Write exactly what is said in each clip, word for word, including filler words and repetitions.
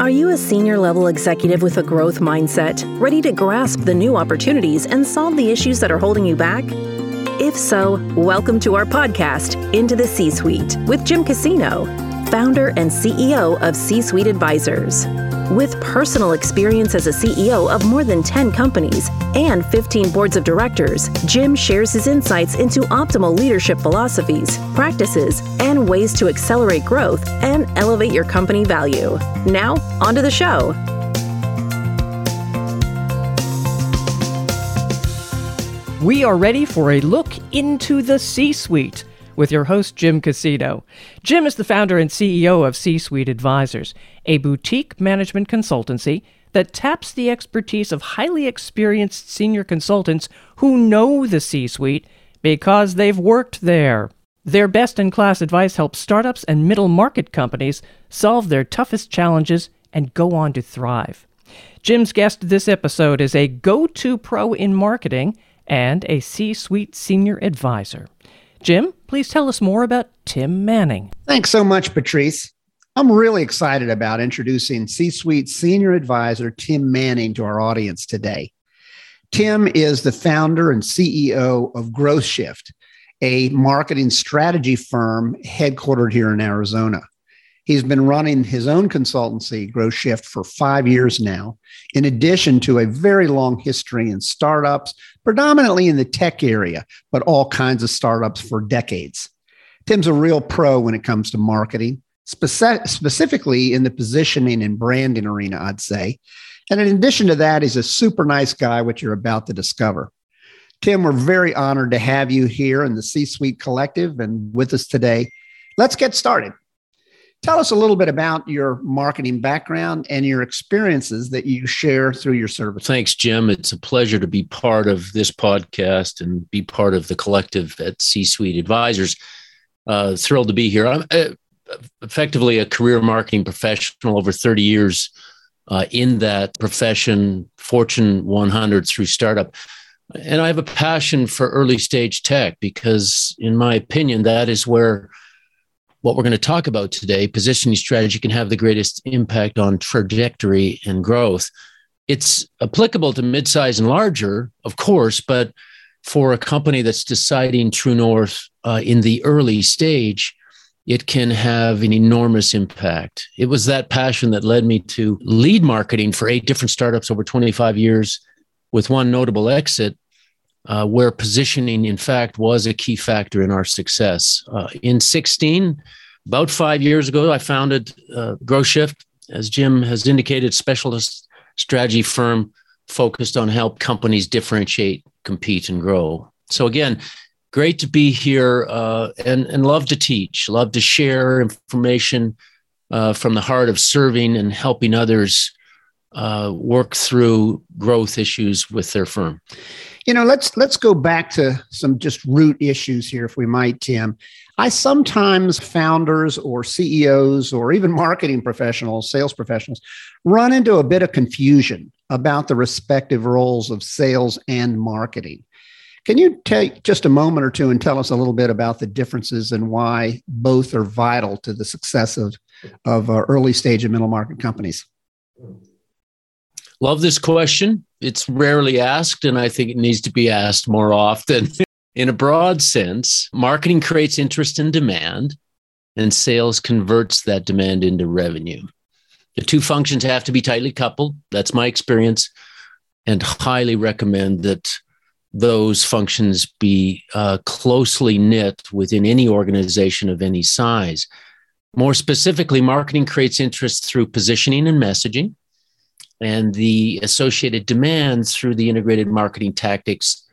Are you a senior-level executive with a growth mindset, ready to grasp the new opportunities and solve the issues that are holding you back? If so, welcome to our podcast, Into the C-Suite, with Jim Cascino, founder and C E O of C-Suite Advisors. With personal experience as a C E O of more than ten companies and fifteen boards of directors, Jim shares his insights into optimal leadership philosophies, practices, and ways to accelerate growth and elevate your company value. Now, onto the show. We are ready for a look into the C-Suite with your host, Jim Cascino. Jim is the founder and C E O of C-Suite Advisors, a boutique management consultancy that taps the expertise of highly experienced senior consultants who know the C-Suite because they've worked there. Their best-in-class advice helps startups and middle-market companies solve their toughest challenges and go on to thrive. Jim's guest this episode is a go-to pro in marketing and a C-Suite senior advisor. Jim, please tell us more about Tim Manning. Thanks so much, Patrice. I'm really excited about introducing C-Suite Senior Advisor Tim Manning to our audience today. Tim is the founder and C E O of GrowthShift, a marketing strategy firm headquartered here in Arizona. He's been running his own consultancy, GrowthShift, for five years now, in addition to a very long history in startups, predominantly in the tech area, but all kinds of startups for decades. Tim's a real pro when it comes to marketing, spec- specifically in the positioning and branding arena, I'd say. And in addition to that, he's a super nice guy, which you're about to discover. Tim, we're very honored to have you here in the C-Suite Collective and with us today. Let's get started. Tell us a little bit about your marketing background and your experiences that you share through your service. Thanks, Jim. It's a pleasure to be part of this podcast and be part of the collective at C-Suite Advisors. Uh, thrilled to be here. I'm uh, effectively a career marketing professional, over thirty years uh, in that profession, Fortune one hundred through startup. And I have a passion for early stage tech because, in my opinion, that is where what we're going to talk about today, positioning strategy, can have the greatest impact on trajectory and growth. It's applicable to midsize and larger, of course, but for a company that's deciding true north uh, in the early stage, it can have an enormous impact. It was that passion that led me to lead marketing for eight different startups over twenty-five years, with one notable exit, Uh, where positioning, in fact, was a key factor in our success. Uh, in sixteen, about five years ago, I founded uh, GrowthShift, as Jim has indicated, specialist strategy firm focused on help companies differentiate, compete, and grow. So again, great to be here uh, and, and love to teach, love to share information uh, from the heart of serving and helping others Uh, work through growth issues with their firm. You know, let's let's go back to some just root issues here, if we might, Tim. I sometimes founders or C E Os or even marketing professionals, sales professionals, run into a bit of confusion about the respective roles of sales and marketing. Can you take just a moment or two and tell us a little bit about the differences and why both are vital to the success of, of uh, early stage and middle market companies? Love this question. It's rarely asked, and I think it needs to be asked more often. In a broad sense, marketing creates interest and demand, and sales converts that demand into revenue. The two functions have to be tightly coupled. That's my experience, and highly recommend that those functions be uh, closely knit within any organization of any size. More specifically, marketing creates interest through positioning and messaging, and the associated demand through the integrated marketing tactics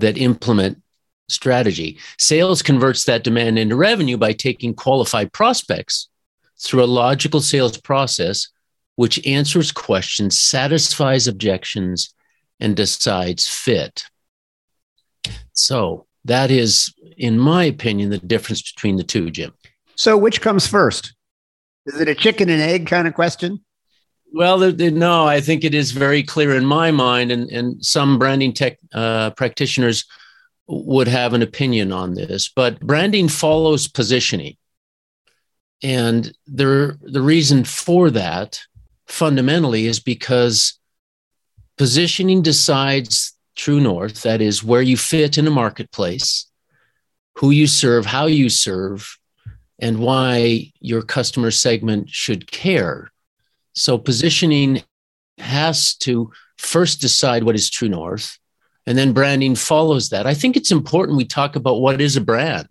that implement strategy. Sales converts that demand into revenue by taking qualified prospects through a logical sales process, which answers questions, satisfies objections, and decides fit. So that is, in my opinion, the difference between the two, Jim. So which comes first? Is it a chicken and egg kind of question? Well, no, I think it is very clear in my mind, and, and some branding tech uh, practitioners would have an opinion on this, but branding follows positioning. And there, the reason for that fundamentally is because positioning decides true north, that is where you fit in a marketplace, who you serve, how you serve, and why your customer segment should care. So positioning has to first decide what is true north, and then branding follows that. I think it's important we talk about what is a brand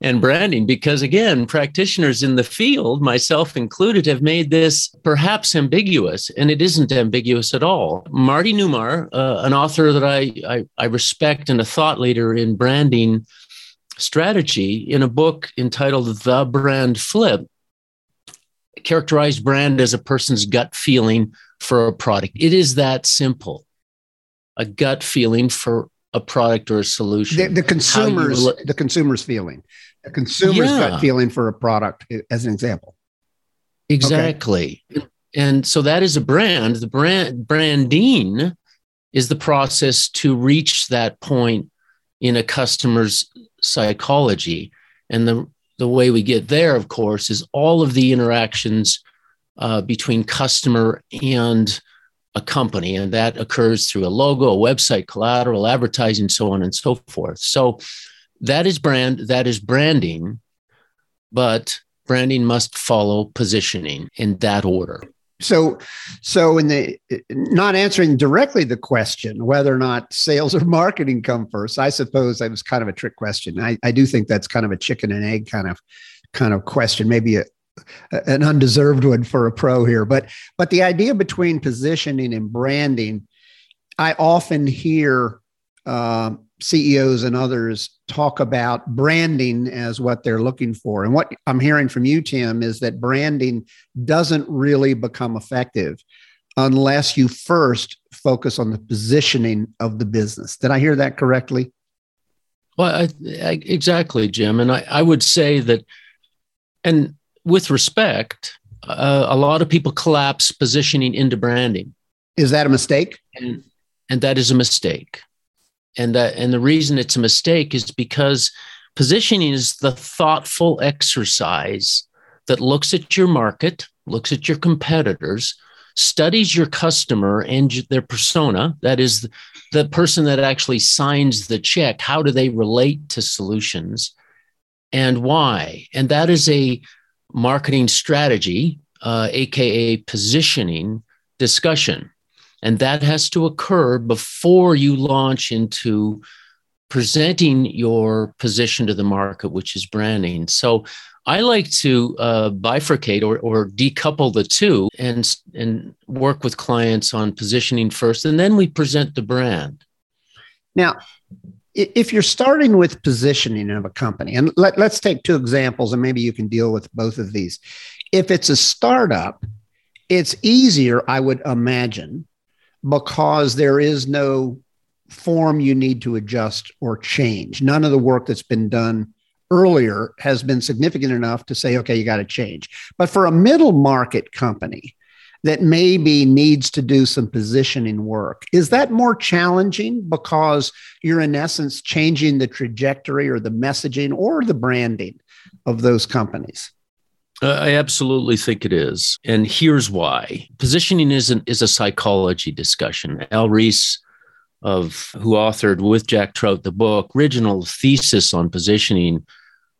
and branding, because again, practitioners in the field, myself included, have made this perhaps ambiguous, and it isn't ambiguous at all. Marty Neumeier, uh, an author that I, I, I respect and a thought leader in branding strategy, in a book entitled The Brand Flip, characterized brand as a person's gut feeling for a product. It is that simple. A gut feeling for a product or a solution. The, the consumers, lo- the consumer's feeling, the consumer's yeah. gut feeling for a product, as an example. Exactly, okay. And so that is a brand. The brand branding is the process to reach that point in a customer's psychology, and the the way we get there, of course, is all of the interactions uh, between customer and a company, and that occurs through a logo, a website, collateral, advertising, so on and so forth. So that is brand, that is branding, but branding must follow positioning in that order. So, so in the not answering directly the question whether or not sales or marketing come first, I suppose that was kind of a trick question. I, I do think that's kind of a chicken and egg kind of kind of question, maybe a an undeserved one for a pro here, but but the idea between positioning and branding, I often hear um, C E Os and others talk about branding as what they're looking for. And what I'm hearing from you, Tim, is that branding doesn't really become effective unless you first focus on the positioning of the business. Did I hear that correctly? Well, I, I, exactly, Jim. And I, I would say that, and with respect, uh, a lot of people collapse positioning into branding. Is that a mistake? And, and that is a mistake. And that, and the reason it's a mistake is because positioning is the thoughtful exercise that looks at your market, looks at your competitors, studies your customer and their persona. That is the person that actually signs the check. How do they relate to solutions and why? And that is a marketing strategy, uh, A K A positioning discussion. And that has to occur before you launch into presenting your position to the market, which is branding. So I like to uh, bifurcate or, or decouple the two and, and work with clients on positioning first, and then we present the brand. Now, if you're starting with positioning of a company, and let, let's take two examples, and maybe you can deal with both of these. If it's a startup, it's easier, I would imagine, because there is no form you need to adjust or change. None of the work that's been done earlier has been significant enough to say, okay, you got to change. But for a middle market company that maybe needs to do some positioning work, is that more challenging because you're in essence changing the trajectory or the messaging or the branding of those companies? Uh, I absolutely think it is. And here's why. Positioning is, an, is a psychology discussion. Al Ries, of, who authored with Jack Trout the book, original thesis on positioning,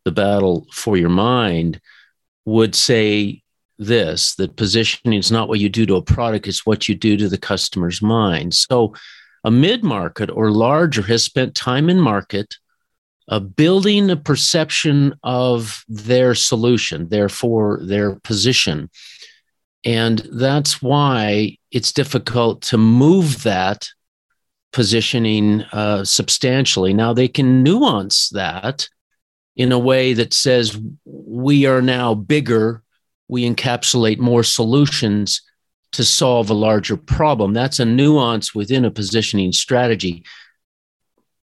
The Battle for Your Mind, would say this, that positioning is not what you do to a product, it's what you do to the customer's mind. So a mid-market or larger has spent time in market uh, building a perception of their solution, therefore their position. And that's why it's difficult to move that positioning uh, substantially. Now they can nuance that in a way that says we are now bigger. We encapsulate more solutions to solve a larger problem. That's a nuance within a positioning strategy.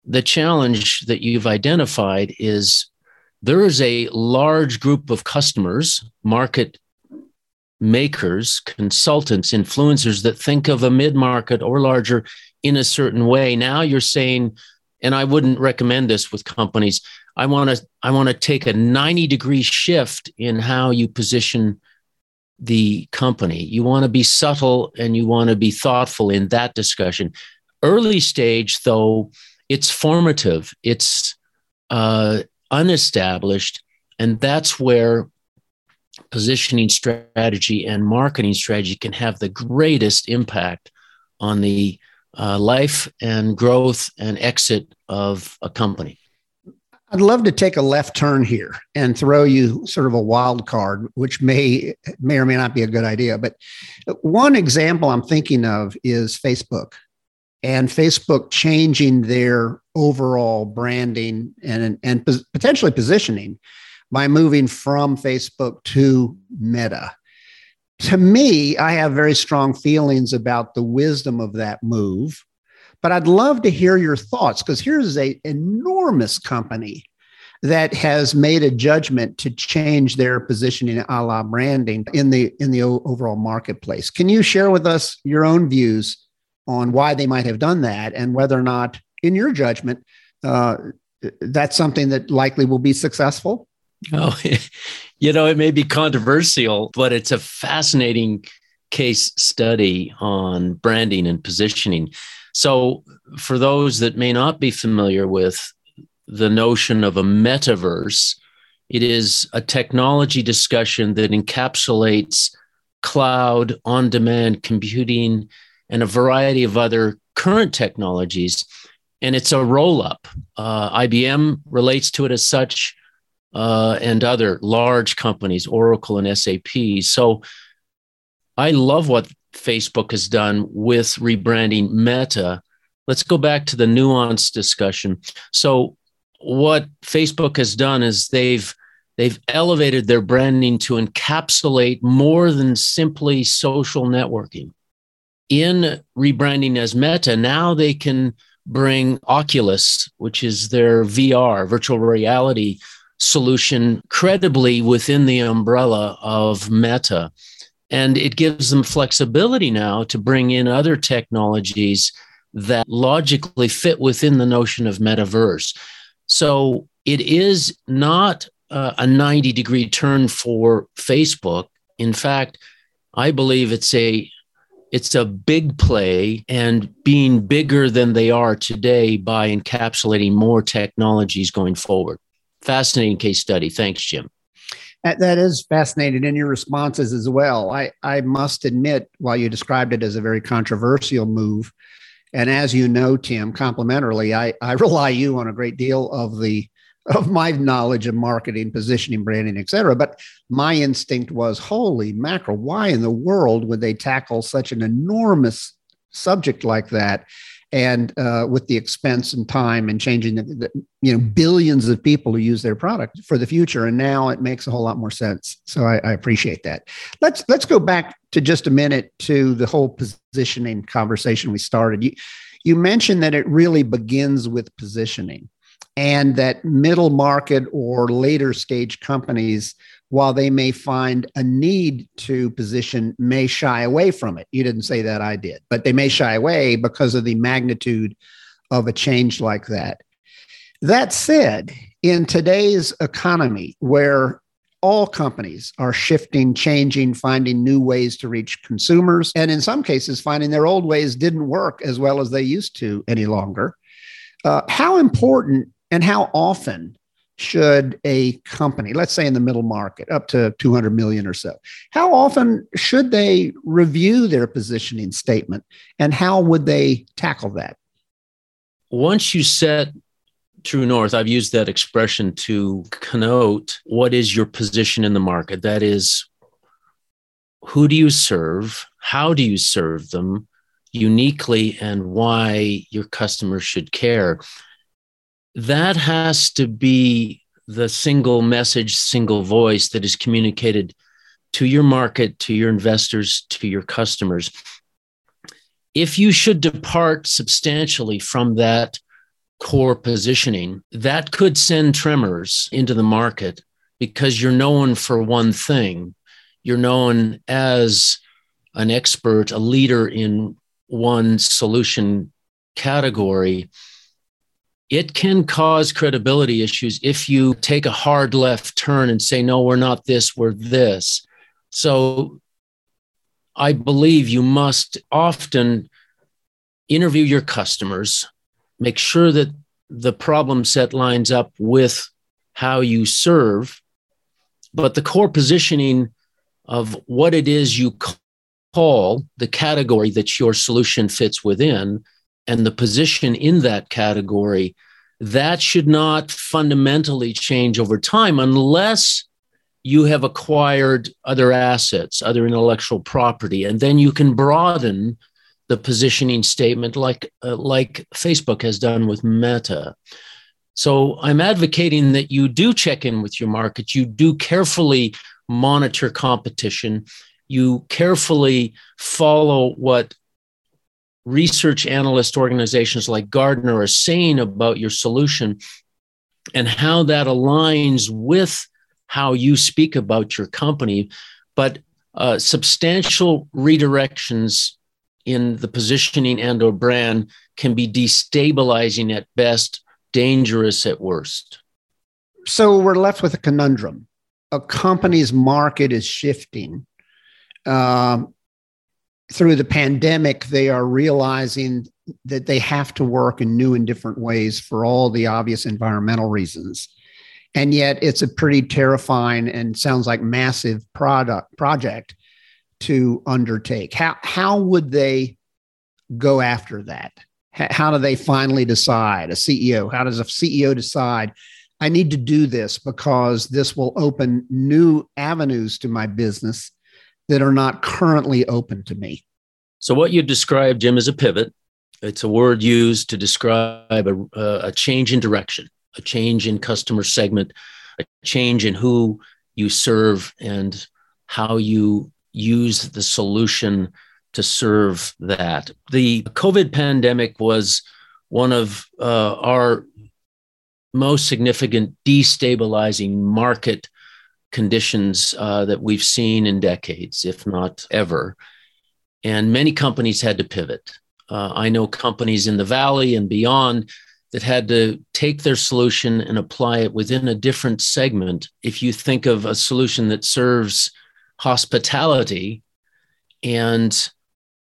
The challenge that you've identified is there is a large group of customers, market makers, consultants, influencers that think of a mid-market or larger in a certain way. Now you're saying, and I wouldn't recommend this with companies, I want to I want to take a ninety degree shift in how you position the company. You want to be subtle and you want to be thoughtful in that discussion. Early stage, though, it's formative, it's uh, unestablished, and that's where positioning strategy and marketing strategy can have the greatest impact on the uh, life and growth and exit of a company. I'd love to take a left turn here and throw you sort of a wild card, which may may or may not be a good idea. But one example I'm thinking of is Facebook, and Facebook changing their overall branding and, and potentially positioning by moving from Facebook to Meta. To me, I have very strong feelings about the wisdom of that move, but I'd love to hear your thoughts, because here's an enormous company that has made a judgment to change their positioning a la branding in the, in the overall marketplace. Can you share with us your own views on why they might have done that and whether or not, in your judgment, uh, that's something that likely will be successful? Oh, you know, it may be controversial, but it's a fascinating case study on branding and positioning. So for those that may not be familiar with the notion of a metaverse, it is a technology discussion that encapsulates cloud, on-demand computing, and a variety of other current technologies. And it's a roll-up. Uh, I B M relates to it as such, uh, and other large companies, Oracle and S A P. So I love what Facebook has done with rebranding Meta. Let's go back to the nuanced discussion. So what Facebook has done is they've they've elevated their branding to encapsulate more than simply social networking. In rebranding as Meta, now they can bring Oculus, which is their V R, virtual reality solution, credibly within the umbrella of Meta. And it gives them flexibility now to bring in other technologies that logically fit within the notion of metaverse. So it is not uh, a ninety degree turn for Facebook. In fact, I believe it's a it's a big play and being bigger than they are today by encapsulating more technologies going forward. Fascinating case study. Thanks, Jim. That is fascinating in your responses as well. I, I must admit, while you described it as a very controversial move, and as you know, Tim, complimentarily, I, I rely you on a great deal of the of my knowledge of marketing, positioning, branding, et cetera. But my instinct was, holy mackerel, why in the world would they tackle such an enormous subject like that? And uh, with the expense and time and changing the, the, you know, billions of people who use their product for the future. And now it makes a whole lot more sense. So I, I appreciate that. Let's let's go back to just a minute to the whole positioning conversation we started. You, you mentioned that it really begins with positioning, and that middle market or later stage companies, while they may find a need to position, may shy away from it. You didn't say that, I did, but they may shy away because of the magnitude of a change like that. That said, in today's economy, where all companies are shifting, changing, finding new ways to reach consumers, and in some cases, finding their old ways didn't work as well as they used to any longer, Uh, how important and how often should a company, let's say in the middle market, up to two hundred million or so, how often should they review their positioning statement, and how would they tackle that? Once you set true north, I've used that expression to connote what is your position in the market. That is, who do you serve? How do you serve them uniquely, and why your customers should care. That has to be the single message, single voice that is communicated to your market, to your investors, to your customers. If you should depart substantially from that core positioning, that could send tremors into the market, because you're known for one thing. You're known as an expert, a leader in one solution category. It can cause credibility issues if you take a hard left turn and say, no, we're not this, we're this. So I believe you must often interview your customers, make sure that the problem set lines up with how you serve, but the core positioning of what it is you call, the category that your solution fits within, and the position in that category, that should not fundamentally change over time unless you have acquired other assets, other intellectual property, and then you can broaden the positioning statement like, uh, like Facebook has done with Meta. So I'm advocating that you do check in with your market, you do carefully monitor competition, you carefully follow what research analyst organizations like Gartner are saying about your solution and how that aligns with how you speak about your company, but uh, substantial redirections in the positioning and or brand can be destabilizing at best, dangerous at worst. So we're left with a conundrum. A company's market is shifting. Um, through the pandemic, they are realizing that they have to work in new and different ways for all the obvious environmental reasons. And yet it's a pretty terrifying and sounds like massive product project to undertake. How, how would they go after that? How do they finally decide? A C E O, how does a C E O decide, I need to do this because this will open new avenues to my business that are not currently open to me? So what you described, Jim, is a pivot. It's a word used to describe a, a change in direction, a change in customer segment, a change in who you serve and how you use the solution to serve that. The COVID pandemic was one of uh, our most significant destabilizing market conditions uh, that we've seen in decades, if not ever. And many companies had to pivot. Uh, I know companies in the Valley and beyond that had to take their solution and apply it within a different segment. If you think of a solution that serves hospitality and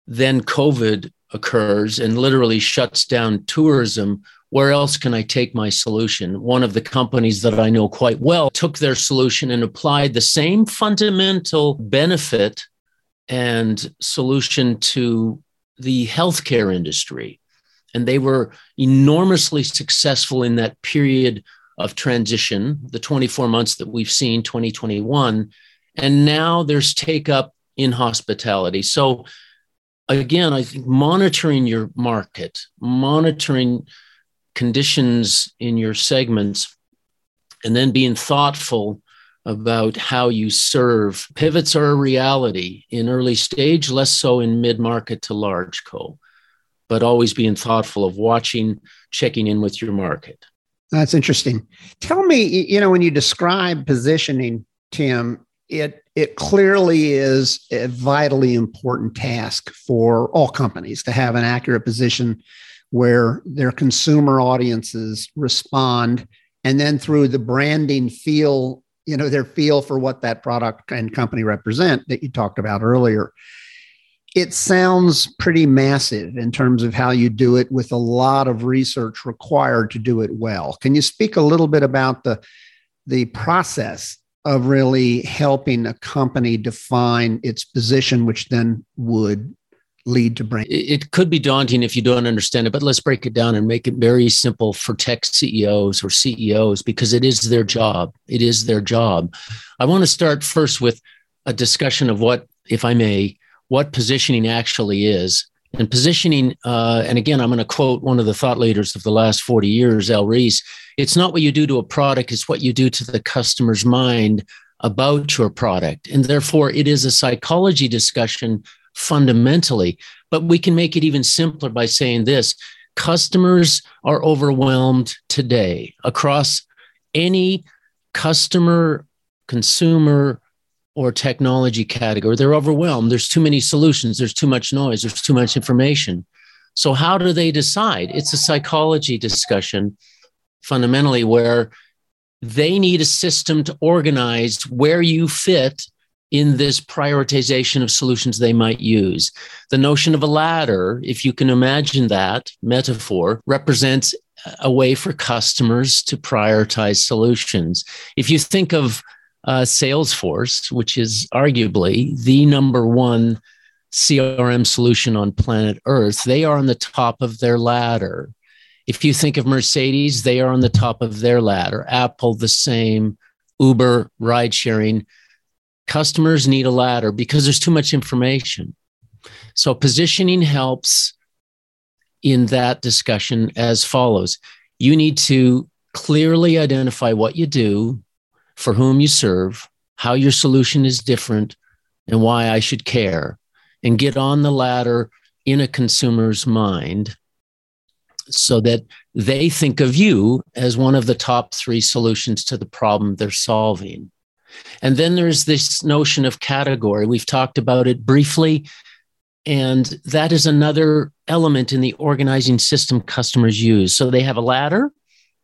then COVID occurs and literally shuts down tourism, where else can I take my solution? One of the companies that I know quite well took their solution and applied the same fundamental benefit and solution to the healthcare industry. And they were enormously successful in that period of transition, the twenty-four months that we've seen, twenty twenty-one. And now there's take up in hospitality. So again, I think monitoring your market, monitoring conditions in your segments, and then being thoughtful about how you serve. Pivots are a reality in early stage, less so in mid-market to large co. But always being thoughtful of watching, checking in with your market. That's interesting. Tell me, you know, when you describe positioning, Tim, it it clearly is a vitally important task for all companies to have an accurate position where their consumer audiences respond, and then through the branding feel, you know, their feel for what that product and company represent that you talked about earlier. It sounds pretty massive in terms of how you do it, with a lot of research required to do it well. Can you speak a little bit about the, the process of really helping a company define its position, which then would lead to brand? It could be daunting if you don't understand it, but let's break it down and make it very simple for tech C E Os or C E Os, because it is their job. It is their job. I want to start first with a discussion of what, if I may, what positioning actually is. And positioning, uh, and again, I'm going to quote one of the thought leaders of the last forty years, Al Ries, it's not what you do to a product, it's what you do to the customer's mind about your product. And therefore, it is a psychology discussion fundamentally. But we can make it even simpler by saying this: customers are overwhelmed today across any customer, consumer, or technology category. They're overwhelmed. There's too many solutions. There's too much noise. There's too much information. So how do they decide? It's a psychology discussion fundamentally, where they need a system to organize where you fit in this prioritization of solutions they might use. The notion of a ladder, if you can imagine that metaphor, represents a way for customers to prioritize solutions. If you think of uh, Salesforce, which is arguably the number one C R M solution on planet Earth, they are on the top of their ladder. If you think of Mercedes, they are on the top of their ladder. Apple, the same. Uber, ride sharing. Customers need a ladder because there's too much information. So positioning helps in that discussion as follows. You need to clearly identify what you do, for whom you serve, how your solution is different, and why I should care, and get on the ladder in a consumer's mind so that they think of you as one of the top three solutions to the problem they're solving. And then there's this notion of category. We've talked about it briefly, and that is another element in the organizing system customers use. So they have a ladder,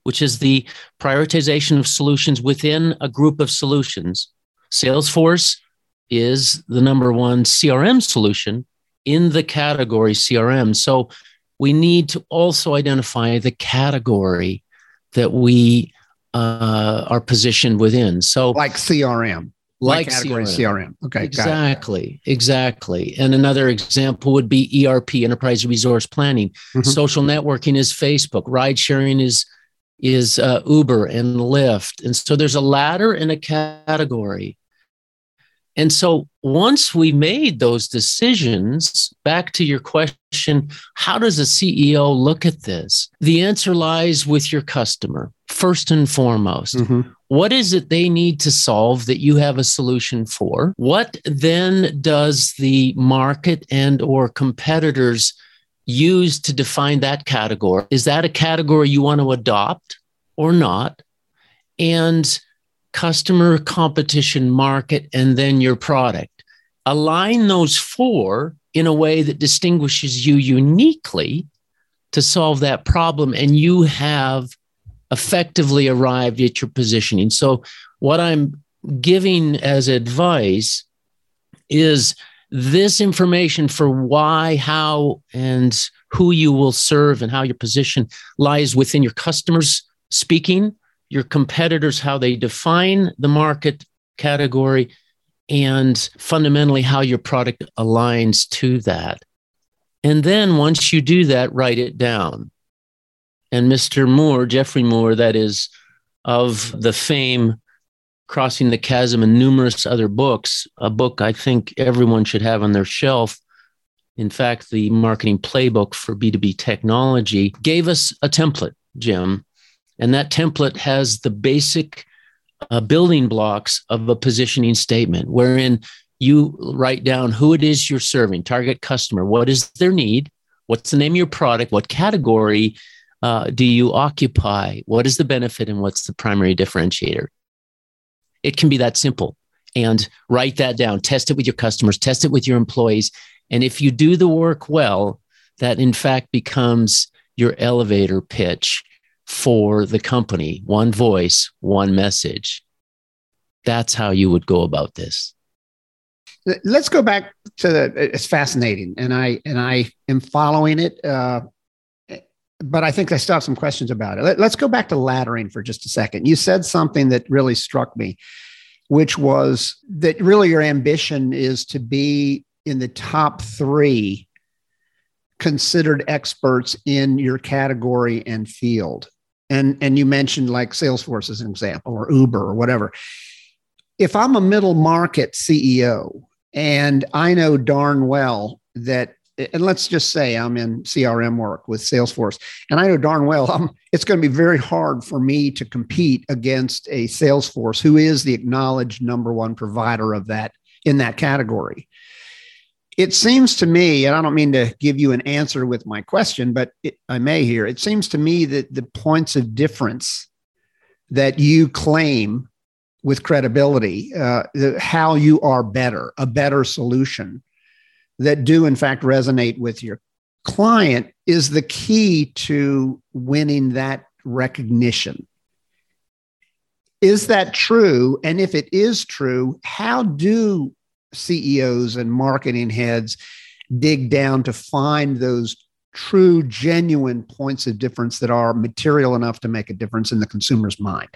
which is the prioritization of solutions within a group of solutions. Salesforce is the number one C R M solution in the category C R M. So we need to also identify the category that we uh, are positioned within. So like C R M. Like, like category C R M. C R M. Okay. Exactly. Exactly. And another example would be E R P, enterprise resource planning. Mm-hmm. Social networking is Facebook. Ride sharing is, is uh, Uber and Lyft. And so there's a ladder and a category. And so once we made those decisions, back to your question, how does a C E O look at this? The answer lies with your customer, first and foremost. Mm-hmm. What is it they need to solve that you have a solution for? What then does the market and or competitors use to define that category? Is that a category you want to adopt or not? And customer, competition, market, and then your product. Align those four in a way that distinguishes you uniquely to solve that problem, and you have effectively arrived at your positioning. So what I'm giving as advice is this information for why, how, and who you will serve and how your position lies within your customers speaking, your competitors, how they define the market category, and fundamentally how your product aligns to that. And then once you do that, write it down. And Mister Moore, Geoffrey Moore, that is of the fame, Crossing the Chasm and numerous other books, a book I think everyone should have on their shelf. In fact, the marketing playbook for B two B technology gave us a template, Jim. And that template has the basic uh, building blocks of a positioning statement, wherein you write down who it is you're serving, target customer, what is their need, what's the name of your product, what category uh, do you occupy, what is the benefit, and what's the primary differentiator. It can be that simple. And write that down, test it with your customers, test it with your employees. And if you do the work well, that in fact becomes your elevator pitch for the company. One voice, one message. That's how you would go about this. Let's go back to the, it's fascinating. And I, and I am following it, uh, but I think I still have some questions about it. Let, let's go back to laddering for just a second. You said something that really struck me, which was that really your ambition is to be in the top three considered experts in your category and field. And, and you mentioned like Salesforce as an example, or Uber or whatever. If I'm a middle market C E O and I know darn well that, and let's just say I'm in C R M work with Salesforce, and I know darn well I'm, it's going to be very hard for me to compete against a Salesforce who is the acknowledged number one provider of that in that category. It seems to me, and I don't mean to give you an answer with my question, but it, I may here. It seems to me that the points of difference that you claim with credibility, uh, the, how you are better, a better solution that do in fact resonate with your client is the key to winning that recognition. Is that true? And if it is true, how do C E Os and marketing heads dig down to find those true, genuine points of difference that are material enough to make a difference in the consumer's mind?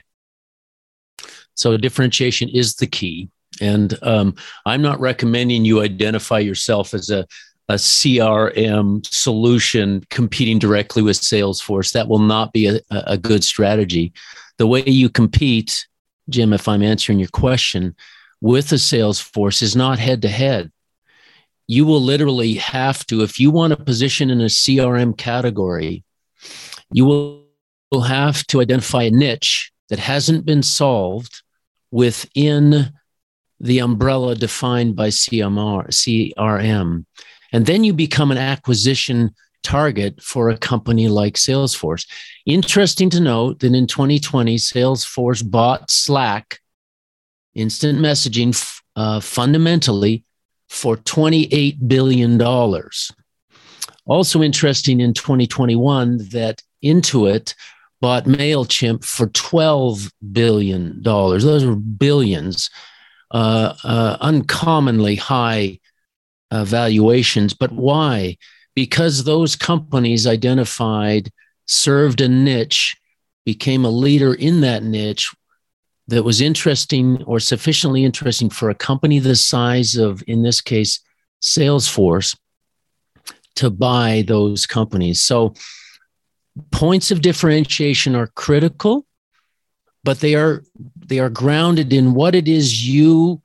So differentiation is the key. And um, I'm not recommending you identify yourself as a, a C R M solution competing directly with Salesforce. That will not be a, a good strategy. The way you compete, Jim, if I'm answering your question, with a Salesforce is not head-to-head. You will literally have to, if you want a position in a C R M category, you will have to identify a niche that hasn't been solved within the umbrella defined by C R M. And then you become an acquisition target for a company like Salesforce. Interesting to note that in twenty twenty, Salesforce bought Slack, instant messaging, uh, fundamentally for twenty-eight billion dollars. Also interesting in twenty twenty-one that Intuit bought MailChimp for twelve billion dollars. Those are billions, uh, uh, uncommonly high uh, valuations. But why? Because those companies identified, served a niche, became a leader in that niche that was interesting or sufficiently interesting for a company the size of, in this case, Salesforce, to buy those companies. So points of differentiation are critical, but they are they are grounded in what it is you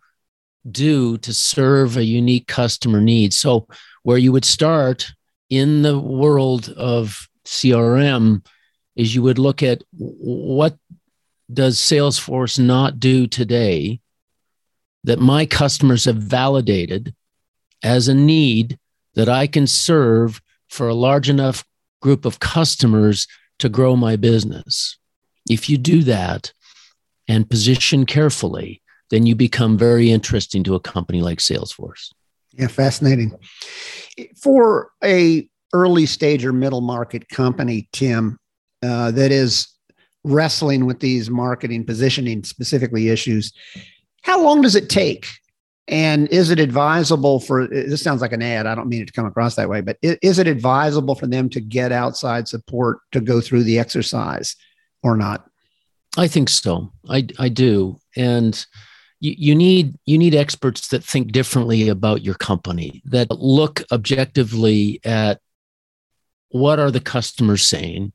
do to serve a unique customer need. So where you would start in the world of C R M is you would look at what does Salesforce not do today that my customers have validated as a need that I can serve for a large enough group of customers to grow my business. If you do that and position carefully, then you become very interesting to a company like Salesforce. Yeah, fascinating. For a early stage or middle market company, Tim, uh, that is wrestling with these marketing positioning specifically issues, how long does it take? And is it advisable for, this sounds like an ad, I don't mean it to come across that way, but is it advisable for them to get outside support to go through the exercise or not? I think so. I, I do. And you, you need you need experts that think differently about your company, that look objectively at what are the customers saying,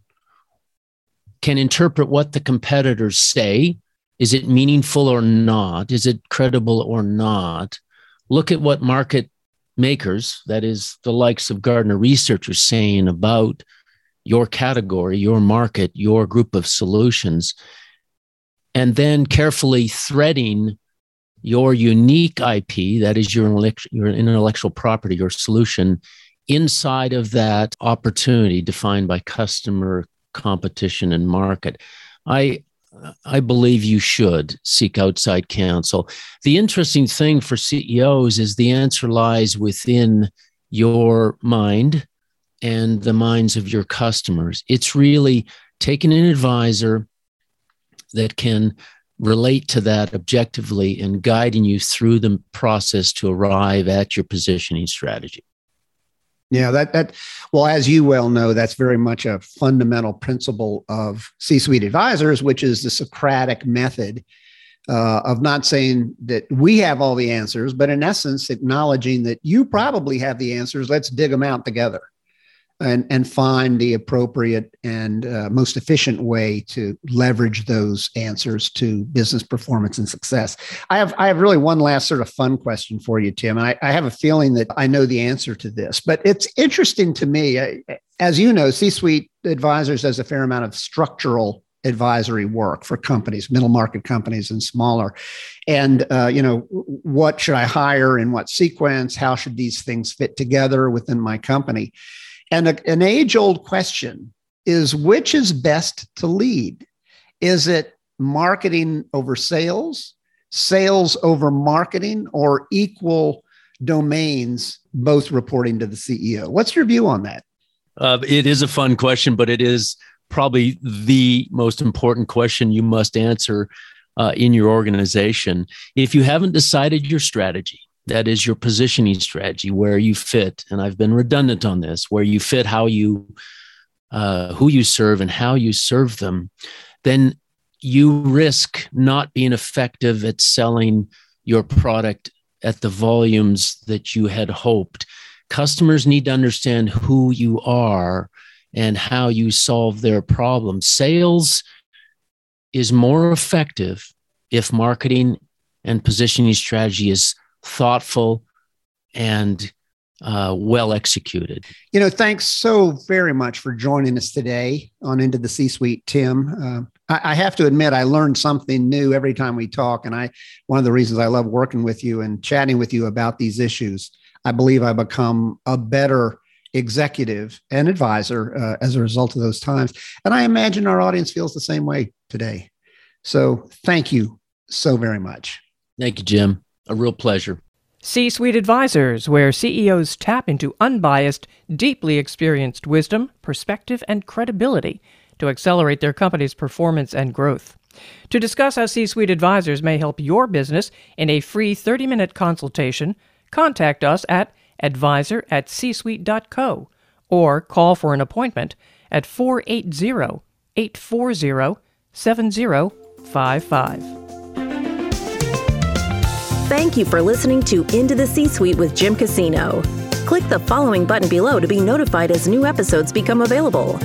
can interpret what the competitors say. Is it meaningful or not? Is it credible or not? Look at what market makers, that is the likes of Gartner researchers, saying about your category, your market, your group of solutions, and then carefully threading your unique I P, that is your intellectual property, your solution, inside of that opportunity defined by customer competition and market. I I believe you should seek outside counsel. The interesting thing for C E Os is the answer lies within your mind and the minds of your customers. It's really taking an advisor that can relate to that objectively and guiding you through the process to arrive at your positioning strategy. Yeah, that that well, as you well know, that's very much a fundamental principle of C-Suite Advisors, which is the Socratic method uh, of not saying that we have all the answers, but in essence, acknowledging that you probably have the answers. Let's dig them out together and, and find the appropriate and uh, most efficient way to leverage those answers to business performance and success. I have I have really one last sort of fun question for you, Tim. And I, I have a feeling that I know the answer to this, but it's interesting to me. I, as you know, C-Suite Advisors does a fair amount of structural advisory work for companies, middle market companies and smaller. And, uh, you know, what should I hire in what sequence? How should these things fit together within my company? And a, an age-old question is, which is best to lead? Is it marketing over sales, sales over marketing, or equal domains, both reporting to the C E O? What's your view on that? Uh, it is a fun question, but it is probably the most important question you must answer uh, in your organization. If you haven't decided your strategy, That is your positioning strategy, where you fit. And I've been redundant on this, where you fit, how you, uh, who you serve and how you serve them. Then you risk not being effective at selling your product at the volumes that you had hoped. Customers need to understand who you are and how you solve their problems. Sales is more effective if marketing and positioning strategy is thoughtful and uh, well executed. You know, thanks so very much for joining us today on Into the C-Suite, Tim. Uh, I, I have to admit, I learned something new every time we talk. And I, one of the reasons I love working with you and chatting with you about these issues, I believe I become a better executive and advisor uh, as a result of those times. And I imagine our audience feels the same way today. So thank you so very much. Thank you, Jim. A real pleasure. C-Suite Advisors, where C E Os tap into unbiased, deeply experienced wisdom, perspective, and credibility to accelerate their company's performance and growth. To discuss how C-Suite Advisors may help your business in a free thirty-minute consultation, contact us at advisor at c suite dot co or call for an appointment at four eight zero, eight four zero, seven zero five five. Thank you for listening to Into the C-Suite with Jim Cascino. Click the following button below to be notified as new episodes become available.